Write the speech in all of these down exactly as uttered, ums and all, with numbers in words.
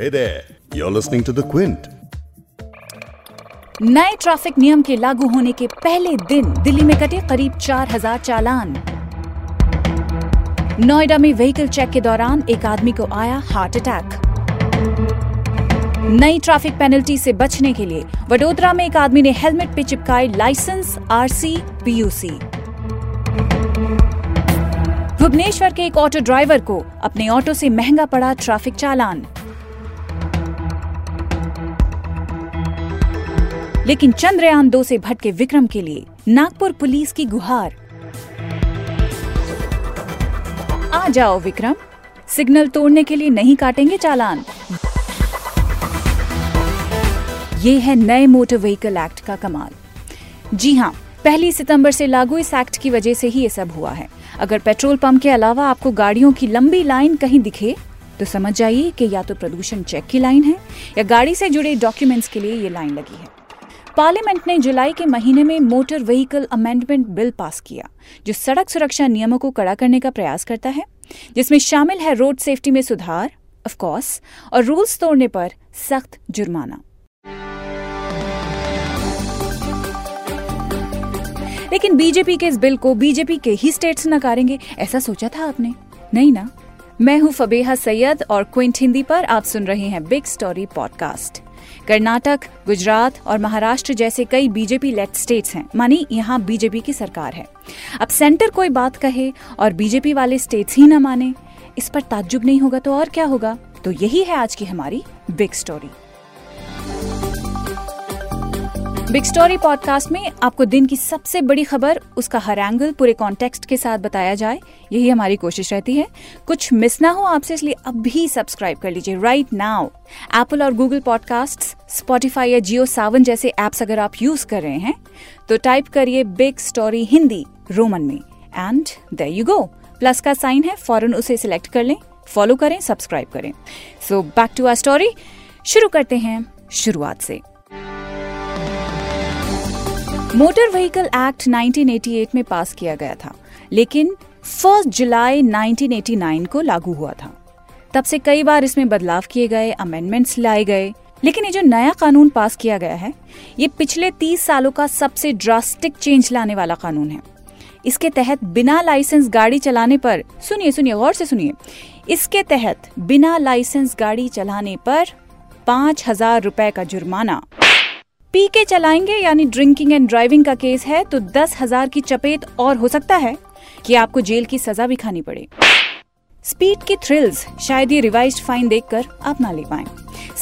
Hey there, you're listening to The Quint. नए traffic नियम के लागू होने के पहले दिन दिल्ली में कटे करीब चार हज़ार चालान। नोएडा में व्हीकल चेक के दौरान एक आदमी को आया हार्ट अटैक। नई ट्रैफिक पेनल्टी से बचने के लिए वडोदरा में एक आदमी ने हेलमेट पे चिपकाए लाइसेंस, आरसी, पीयूसी। भुवनेश्वर के एक ऑटो ड्राइवर को अपने ऑटो से महंगा पड़ा ट्रैफिक चालान। लेकिन चंद्रयान दो से भटके विक्रम के लिए नागपुर पुलिस की गुहार। आ जाओ विक्रम, सिग्नल तोड़ने के लिए नहीं काटेंगे चालान। ये है नए मोटर व्हीकल एक्ट का कमाल। जी हाँ, पहली सितंबर से लागू इस एक्ट की वजह से ही ये सब हुआ है। अगर पेट्रोल पंप के अलावा आपको गाड़ियों की लंबी लाइन कहीं दिखे तो समझ जाइए कि या तो प्रदूषण चेक की लाइन है या गाड़ी से जुड़े डॉक्यूमेंट्स के लिए ये लाइन लगी है। पार्लियामेंट ने जुलाई के महीने में motor vehicle amendment bill pass किया, जो सड़क सुरक्षा नियमों को कड़ा करने का प्रयास करता है, जिसमें शामिल है रोड सेफ्टी में सुधार ऑफ कोर्स और रूल्स तोड़ने पर सख्त जुर्माना। लेकिन बीजेपी के इस बिल को बीजेपी के ही स्टेट्स नकारेंगे, ऐसा सोचा था आपने? नहीं ना। मैं हूँ फबेहा सैयद और क्विंट हिंदी पर आप सुन रहे हैं big story podcast. Karnataka, Gujarat और महाराष्ट्र जैसे कई बीजेपी लेड स्टेट्स हैं, मानी यहाँ बीजेपी की सरकार है। अब सेंटर कोई बात कहे और बीजेपी वाले स्टेट्स ही न माने, इस पर ताज्जुब नहीं होगा तो और क्या होगा। तो यही है आज की हमारी big story. Big story podcast में आपको दिन की सबसे बड़ी खबर, उसका हर एंगल पूरे कॉन्टेक्स्ट के साथ बताया जाए, यही हमारी कोशिश रहती है। कुछ मिस ना हो आपसे, इसलिए अब भी सब्सक्राइब कर लीजिए राइट नाउ। एप्पल और गूगल पॉडकास्ट्स, स्पॉटिफाई या जियो सावन जैसे एप्स अगर आप यूज कर रहे हैं तो टाइप करिए बिग स्टोरी हिंदी रोमन में and there you go, plus का साइन है, फौरन उसे सिलेक्ट कर लें, फॉलो करें, सब्सक्राइब करें। So back to our story. शुरू करते हैं शुरुआत से। मोटर व्हीकल एक्ट उन्नीस सौ अठासी में पास किया गया था, लेकिन फर्स्ट जुलाई उन्नीस सौ नवासी को लागू हुआ था। तब से कई बार इसमें बदलाव किए गए, अमेंडमेंट्स लाए गए, लेकिन ये जो नया कानून पास किया गया है, ये पिछले तीस सालों का सबसे ड्रास्टिक चेंज लाने वाला कानून है। इसके तहत बिना लाइसेंस गाड़ी चलाने पर, सुनिए सुनिए गौर से सुनिए, इसके तहत बिना लाइसेंस गाड़ी चलाने पर पाँच हजार रुपए का जुर्माना, पी के चलाएंगे यानी ड्रिंकिंग एंड ड्राइविंग का केस है तो दस हजार की चपेट, और हो सकता है कि आपको जेल की सजा भी खानी पड़े। स्पीड की थ्रिल्स शायद ये रिवाइज्ड फाइन देखकर आप ना ले पाएं।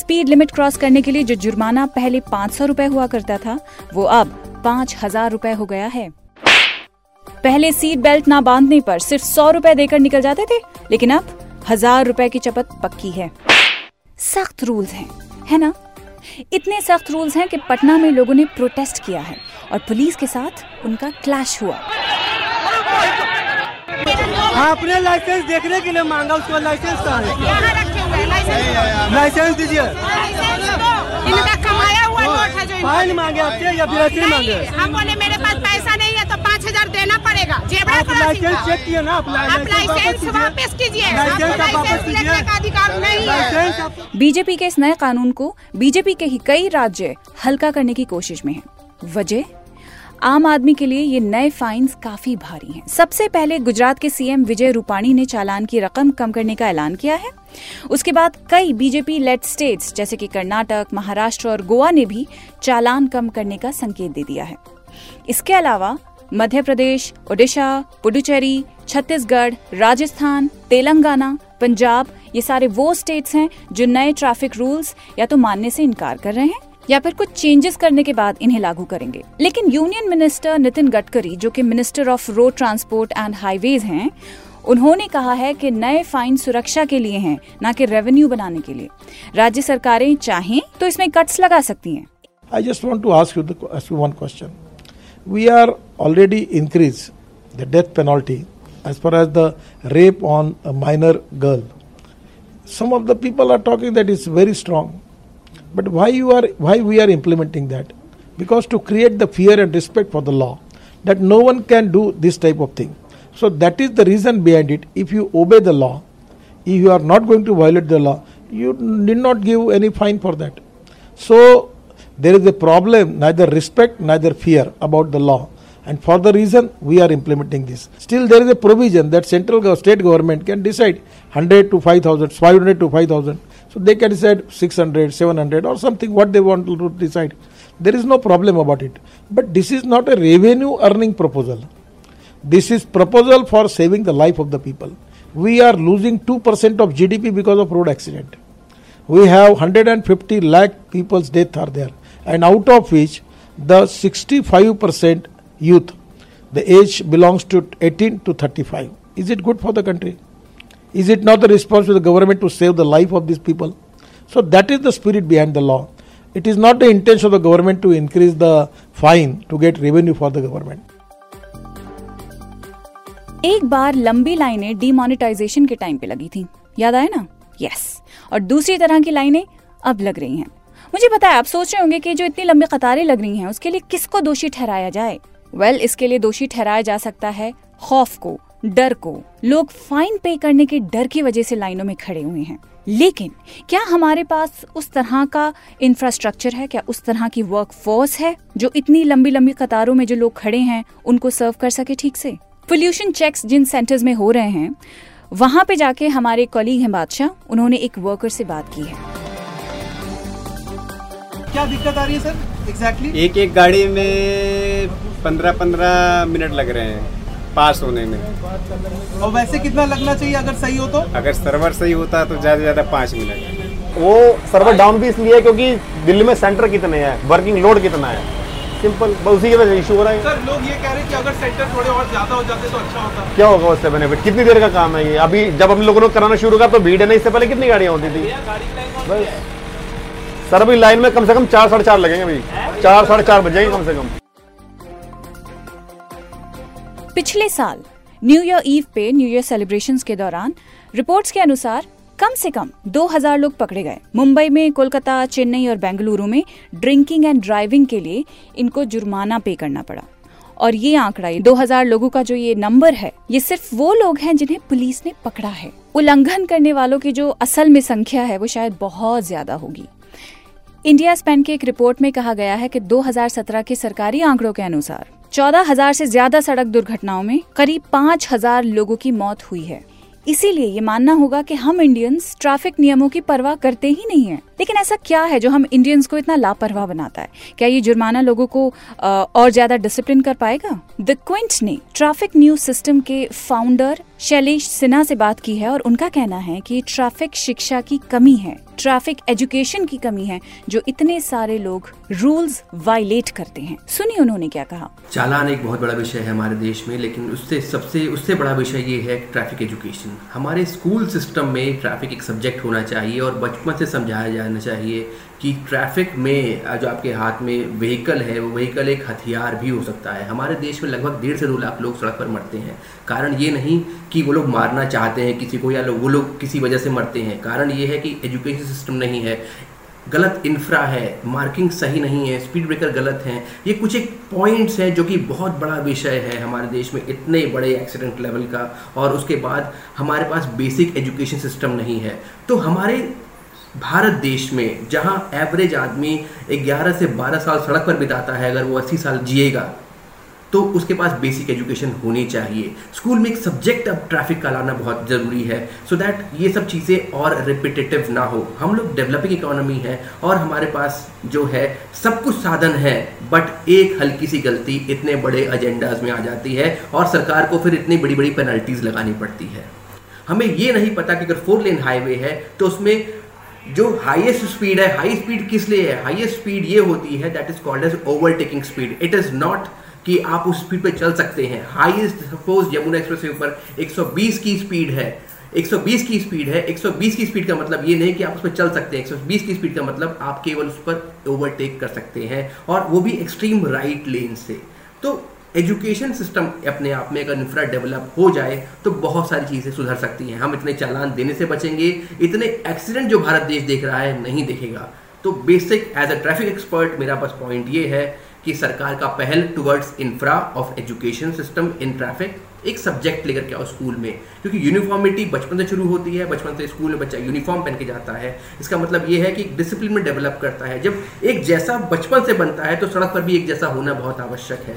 स्पीड लिमिट क्रॉस करने के लिए जो जुर्माना पहले पाँच सौ रुपए हुआ करता था वो अब पाँच हजार रुपए हो गया है। पहले सीट बेल्ट ना बांधने पर सिर्फ सौ रुपए देकर निकल जाते थे, लेकिन अब हजार रुपए की चपत पक्की है। सख्त रूल्स है, है ना? इतने सख्त रूल्स हैं कि पटना में लोगों ने प्रोटेस्ट किया है और पुलिस के साथ उनका क्लैश हुआ। आपने लाइसेंस देखने के लिए मांगा, उसको लाइसेंस कहाँ है? लाइसेंस दीजिए। इनका कमाया हुआ नोट है जो फाइन मांगे आपसे या बिरासी मांगे? हम बोले मेरे पास पैसा नहीं है तो पाँच हजार देना पड़ेगा। आप लाइसेंस चेक किया ना? आप लाइसेंस वापस कीजिए, लाइसेंस लेने का अधिकार नहीं है। बीजेपी के इस नए कानून को बीजेपी के ही कई राज्य हल्का करने की कोशिश में हैं। वजह, आम आदमी के लिए ये नए फाइन्स काफी भारी हैं। सबसे पहले गुजरात के सीएम विजय रूपाणी ने चालान की रकम कम करने का ऐलान किया है। उसके बाद कई बीजेपी लेड स्टेट्स जैसे कि कर्नाटक, महाराष्ट्र और गोवा ने भी चालान कम करने का संकेत दे दिया है। इसके अलावा मध्य प्रदेश, ओडिशा, पुडुचेरी, छत्तीसगढ़, राजस्थान, तेलंगाना, पंजाब, ये सारे वो स्टेट्स हैं जो नए ट्रैफिक रूल्स या तो मानने से इनकार कर रहे हैं या फिर कुछ चेंजेस करने के बाद इन्हें लागू करेंगे। लेकिन यूनियन मिनिस्टर नितिन गडकरी, जो कि minister of road transport and highways हैं, उन्होंने कहा है कि नए फाइन सुरक्षा के लिए हैं, ना कि रेवेन्यू बनाने के लिए। राज्य सरकारें चाहें तो इसमें कट्स लगा सकती हैं। I just want to ask you one question. We are already increased the death penalty as far as the rape on a minor girl. Some of the people are talking that it's very strong, but why you are why we are implementing that? Because to create the fear and respect for the law, that no one can do this type of thing. So that is the reason behind it. If you obey the law, if you are not going to violate the law, you need not give any fine for that. So there is a problem, neither respect, neither fear about the law. And for the reason, we are implementing this. Still, there is a provision that central state government can decide one hundred to five thousand, five hundred to five thousand. So they can decide six hundred, seven hundred or something, what they want to decide. There is no problem about it. But this is not a revenue earning proposal. This is proposal for saving the life of the people. We are losing two percent of G D P because of road accident. We have one hundred fifty lakh people's death are there. And out of which, the sixty-five percent youth, the age belongs to eighteen to thirty-five. Is it good for the country? Is it not the response of the government to save the life of these people? So that is the spirit behind the law. It is not the intention of the government to increase the fine to get revenue for the government. एक बार लंबी लाइनें demonetisation के time पे लगी थी, याद आए ना? यस, और दूसरी तरह की लाइनें अब लग रही हैं। मुझे पता है आप सोच रहे होंगे कि जो इतनी लंबी कतारें लग रही हैं उसके लिए किसको दोषी ठहराया जाए। वेल, इसके लिए दोषी ठहराया जा सकता है खौफ को, डर को। लोग फाइन पे करने के डर की वजह से लाइनों में खड़े हुए हैं, लेकिन क्या हमारे पास उस तरह का इंफ्रास्ट्रक्चर है, क्या उस तरह की वर्कफोर्स है जो इतनी लंबी लंबी कतारों में जो लोग खड़े हैं उनको सर्व कर सके ठीक से? पोल्यूशन चेक्स जिन सेंटर्स में हो रहे हैं वहां पे जाके हमारे कॉलीग हैं बादशाह, उन्होंने एक वर्कर से बात की है। क्या दिक्कत आ रही है सर एग्जैक्टली? एक एक गाड़ी में पंद्रह पंद्रह मिनट लग रहे हैं पास होने में, और वैसे कितना लगना चाहिए अगर सही हो तो? अगर सर्वर सही होता तो ज्यादा से ज्यादा पाँच मिनट। वो सर्वर डाउन भी इसलिए क्योंकि दिल्ली में सेंटर कितने हैं, वर्किंग लोड कितना है, सिंपल उसी की वजह से इशू हो रहा है। सर लोग ये कह रहे हैं कि अगर सेंटर थोड़े और ज्यादा हो जाते तो अच्छा होता। क्या होगा उससे बेनिफिट? कितनी देर का काम है ये? अभी जब हम लोगों ने कराना शुरू किया तो भीड़ नहीं, इससे पहले कितनी गाड़ियाँ होती थी? बस सर अभी लाइन में कम से कम चार साढ़े चार लगेंगे, अभी चार साढ़े चार बज जाएंगे कम से कम। पिछले साल न्यू ईयर ईव पे न्यू ईयर सेलिब्रेशंस के दौरान रिपोर्ट्स के अनुसार कम से कम दो हज़ार लोग पकड़े गए। मुंबई में, कोलकाता, चेन्नई और बेंगलुरु में ड्रिंकिंग एंड ड्राइविंग के लिए इनको जुर्माना पे करना पड़ा। और ये आंकड़ा, दो हज़ार लोगों का जो ये नंबर है, ये सिर्फ वो लोग हैं जिन्हें पुलिस ने पकड़ा है। उल्लंघन करने वालों की जो असल में संख्या है वो शायद बहुत ज्यादा होगी। इंडिया स्पेन की एक रिपोर्ट में कहा गया है कि दो हज़ार सत्रह के सरकारी आंकड़ों के अनुसार चौदह हज़ार से ज्यादा सड़क दुर्घटनाओं में करीब पाँच हज़ार लोगों की मौत हुई है। इसीलिए ये मानना होगा कि हम इंडियंस ट्रैफिक नियमों की परवाह करते ही नहीं है। लेकिन ऐसा क्या है जो हम इंडियंस को इतना लापरवाह बनाता है? क्या ये जुर्माना लोगों को आ, और ज्यादा डिसिप्लिन कर पाएगा? द क्विंट ने ट्रैफिक न्यूज सिस्टम के फाउंडर शैलेश सिन्हा से बात की है और उनका कहना है कि ट्रैफिक शिक्षा की कमी है, ट्रैफिक एजुकेशन की कमी है, जो इतने सारे लोग रूल्स वायलेट करते हैं। सुनिए उन्होंने क्या कहा। चालान एक बहुत बड़ा विषय है हमारे देश में, लेकिन उससे सबसे उससे बड़ा विषय ये है ट्रैफिक एजुकेशन। हमारे स्कूल सिस्टम में ट्रैफिक एक सब्जेक्ट होना चाहिए और बचपन से समझाया जाना चाहिए कि ट्रैफिक में जो आपके हाथ में व्हीकल है वो व्हीकल एक हथियार भी हो सकता है। हमारे देश में लगभग डेढ़ से दो लाख लोग सड़क पर मरते हैं। कारण ये नहीं कि वो लोग मारना चाहते हैं किसी को या लोग वो लोग किसी वजह से मरते हैं, कारण ये है कि एजुकेशन सिस्टम नहीं है, गलत इंफ्रा है, मार्किंग सही नहीं है, स्पीड ब्रेकर गलत हैं। ये कुछ एक पॉइंट्स हैं जो कि बहुत बड़ा विषय है हमारे देश में, इतने बड़े एक्सीडेंट लेवल का। और उसके बाद हमारे पास बेसिक एजुकेशन सिस्टम नहीं है। तो हमारे भारत देश में जहां एवरेज आदमी ग्यारह से बारह साल सड़क पर बिताता है, अगर वो अस्सी साल जिएगा तो उसके पास बेसिक एजुकेशन होनी चाहिए। स्कूल में एक सब्जेक्ट अब ट्रैफिक का लाना बहुत ज़रूरी है, सो दैट ये सब चीज़ें और रिपीटेटिव ना हो। हम लोग डेवलपिंग इकोनॉमी है और हमारे पास जो है सब कुछ साधन है, बट एक हल्की सी गलती इतने बड़े एजेंडाज में आ जाती है और सरकार को फिर इतनी बड़ी बड़ी पेनल्टीज लगानी पड़ती है। हमें ये नहीं पता कि अगर फोर लेन हाईवे है तो उसमें जो हाईएस्ट स्पीड है, हाई स्पीड किस लिए है? हाईएस्ट स्पीड ये होती है that is called as overtaking speed. It is not कि आप उस स्पीड पे चल सकते हैं। हाईएस्ट सपोज यमुना एक्सप्रेसवे पर एक सौ बीस की स्पीड है, एक सौ बीस की स्पीड है, एक सौ बीस की स्पीड का मतलब ये नहीं कि आप उस पर चल सकते हैं। एक सौ बीस की स्पीड का मतलब आप केवल उस पर ओवरटेक कर सकते हैं, और वो भी एक्सट्रीम राइट लेन से। तो एजुकेशन सिस्टम अपने आप में अगर इंफ्रा डेवलप हो जाए तो बहुत सारी चीज़ें सुधर सकती हैं। हम इतने चालान देने से बचेंगे, इतने एक्सीडेंट जो भारत देश देख रहा है नहीं देखेगा। तो basic as a traffic expert मेरा बस पॉइंट ये है कि सरकार का पहल towards infra of education system in traffic, एक सब्जेक्ट लेकर के आओ स्कूल में, क्योंकि यूनिफॉर्मिटी बचपन से शुरू होती है, बचपन से स्कूल में बच्चा यूनिफॉर्म पहन के जाता है, इसका मतलब ये है कि डिसिप्लिन में डेवलप करता है। जब एक जैसा बचपन से बनता है तो सड़क पर भी एक जैसा होना बहुत आवश्यक है।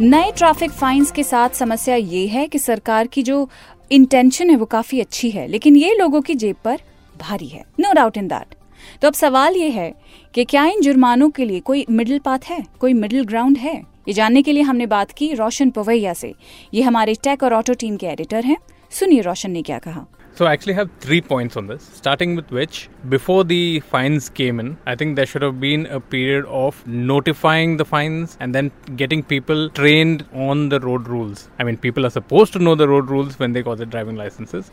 नए ट्रैफिक फाइंस के साथ समस्या ये है कि सरकार की जो इंटेंशन है वो काफी अच्छी है, लेकिन ये लोगों की जेब पर भारी है, नो डाउट इन दैट। तो अब सवाल ये है कि क्या इन जुर्मानों के लिए कोई मिडिल पाथ है, कोई मिडिल ग्राउंड है? ये जानने के लिए हमने बात की रोशन पोवैया से, ये हमारे टेक और ऑटो टीम के एडिटर हैं। सुनिए रोशन ने क्या कहा। So I actually have three points on this, starting with which, before the fines came in, I think there should have been a period of notifying the fines and then getting people trained on the road rules. I mean, people are supposed to know the road rules when they got their driving licenses.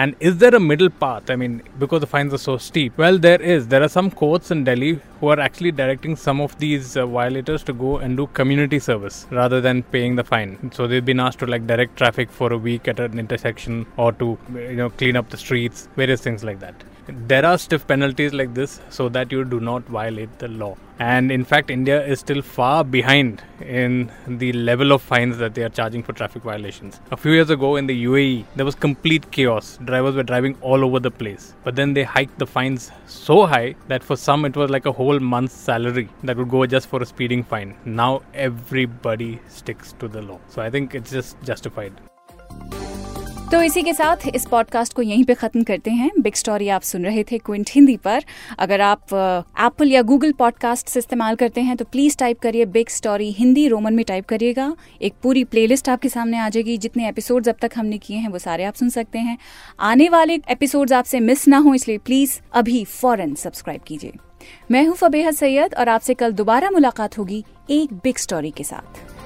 And is there a middle path? I mean, because the fines are so steep. Well, there is. There are some courts in Delhi who are actually directing some of these uh, violators to go and do community service rather than paying the fine. So they've been asked to like direct traffic for a week at an intersection or to, you know, clean up the streets, various things like that. There are stiff penalties like this so that you do not violate the law. And in fact, India is still far behind in the level of fines that they are charging for traffic violations. A few years ago in the U A E, there was complete chaos. Drivers were driving all over the place. But then they hiked the fines so high that for some it was like a whole month's salary that would go just for a speeding fine. Now everybody sticks to the law. So I think it's just justified. तो इसी के साथ इस podcast को यहीं पे खत्म करते हैं। बिग स्टोरी आप सुन रहे थे क्विंट हिंदी पर। अगर आप एप्पल या गूगल पॉडकास्ट से इस्तेमाल करते हैं तो प्लीज टाइप करिए बिग स्टोरी हिंदी, रोमन में टाइप करिएगा, एक पूरी प्लेलिस्ट आपके सामने आ जाएगी। जितने एपिसोड्स अब तक हमने किए हैं वो सारे आप सुन सकते हैं। आने वाले एपिसोड्स आपसे मिस ना हो इसलिए प्लीज अभी फौरन सब्सक्राइब कीजिए। मैं हूं फबेहा सैयद और आपसे कल दोबारा मुलाकात होगी एक बिग स्टोरी के साथ।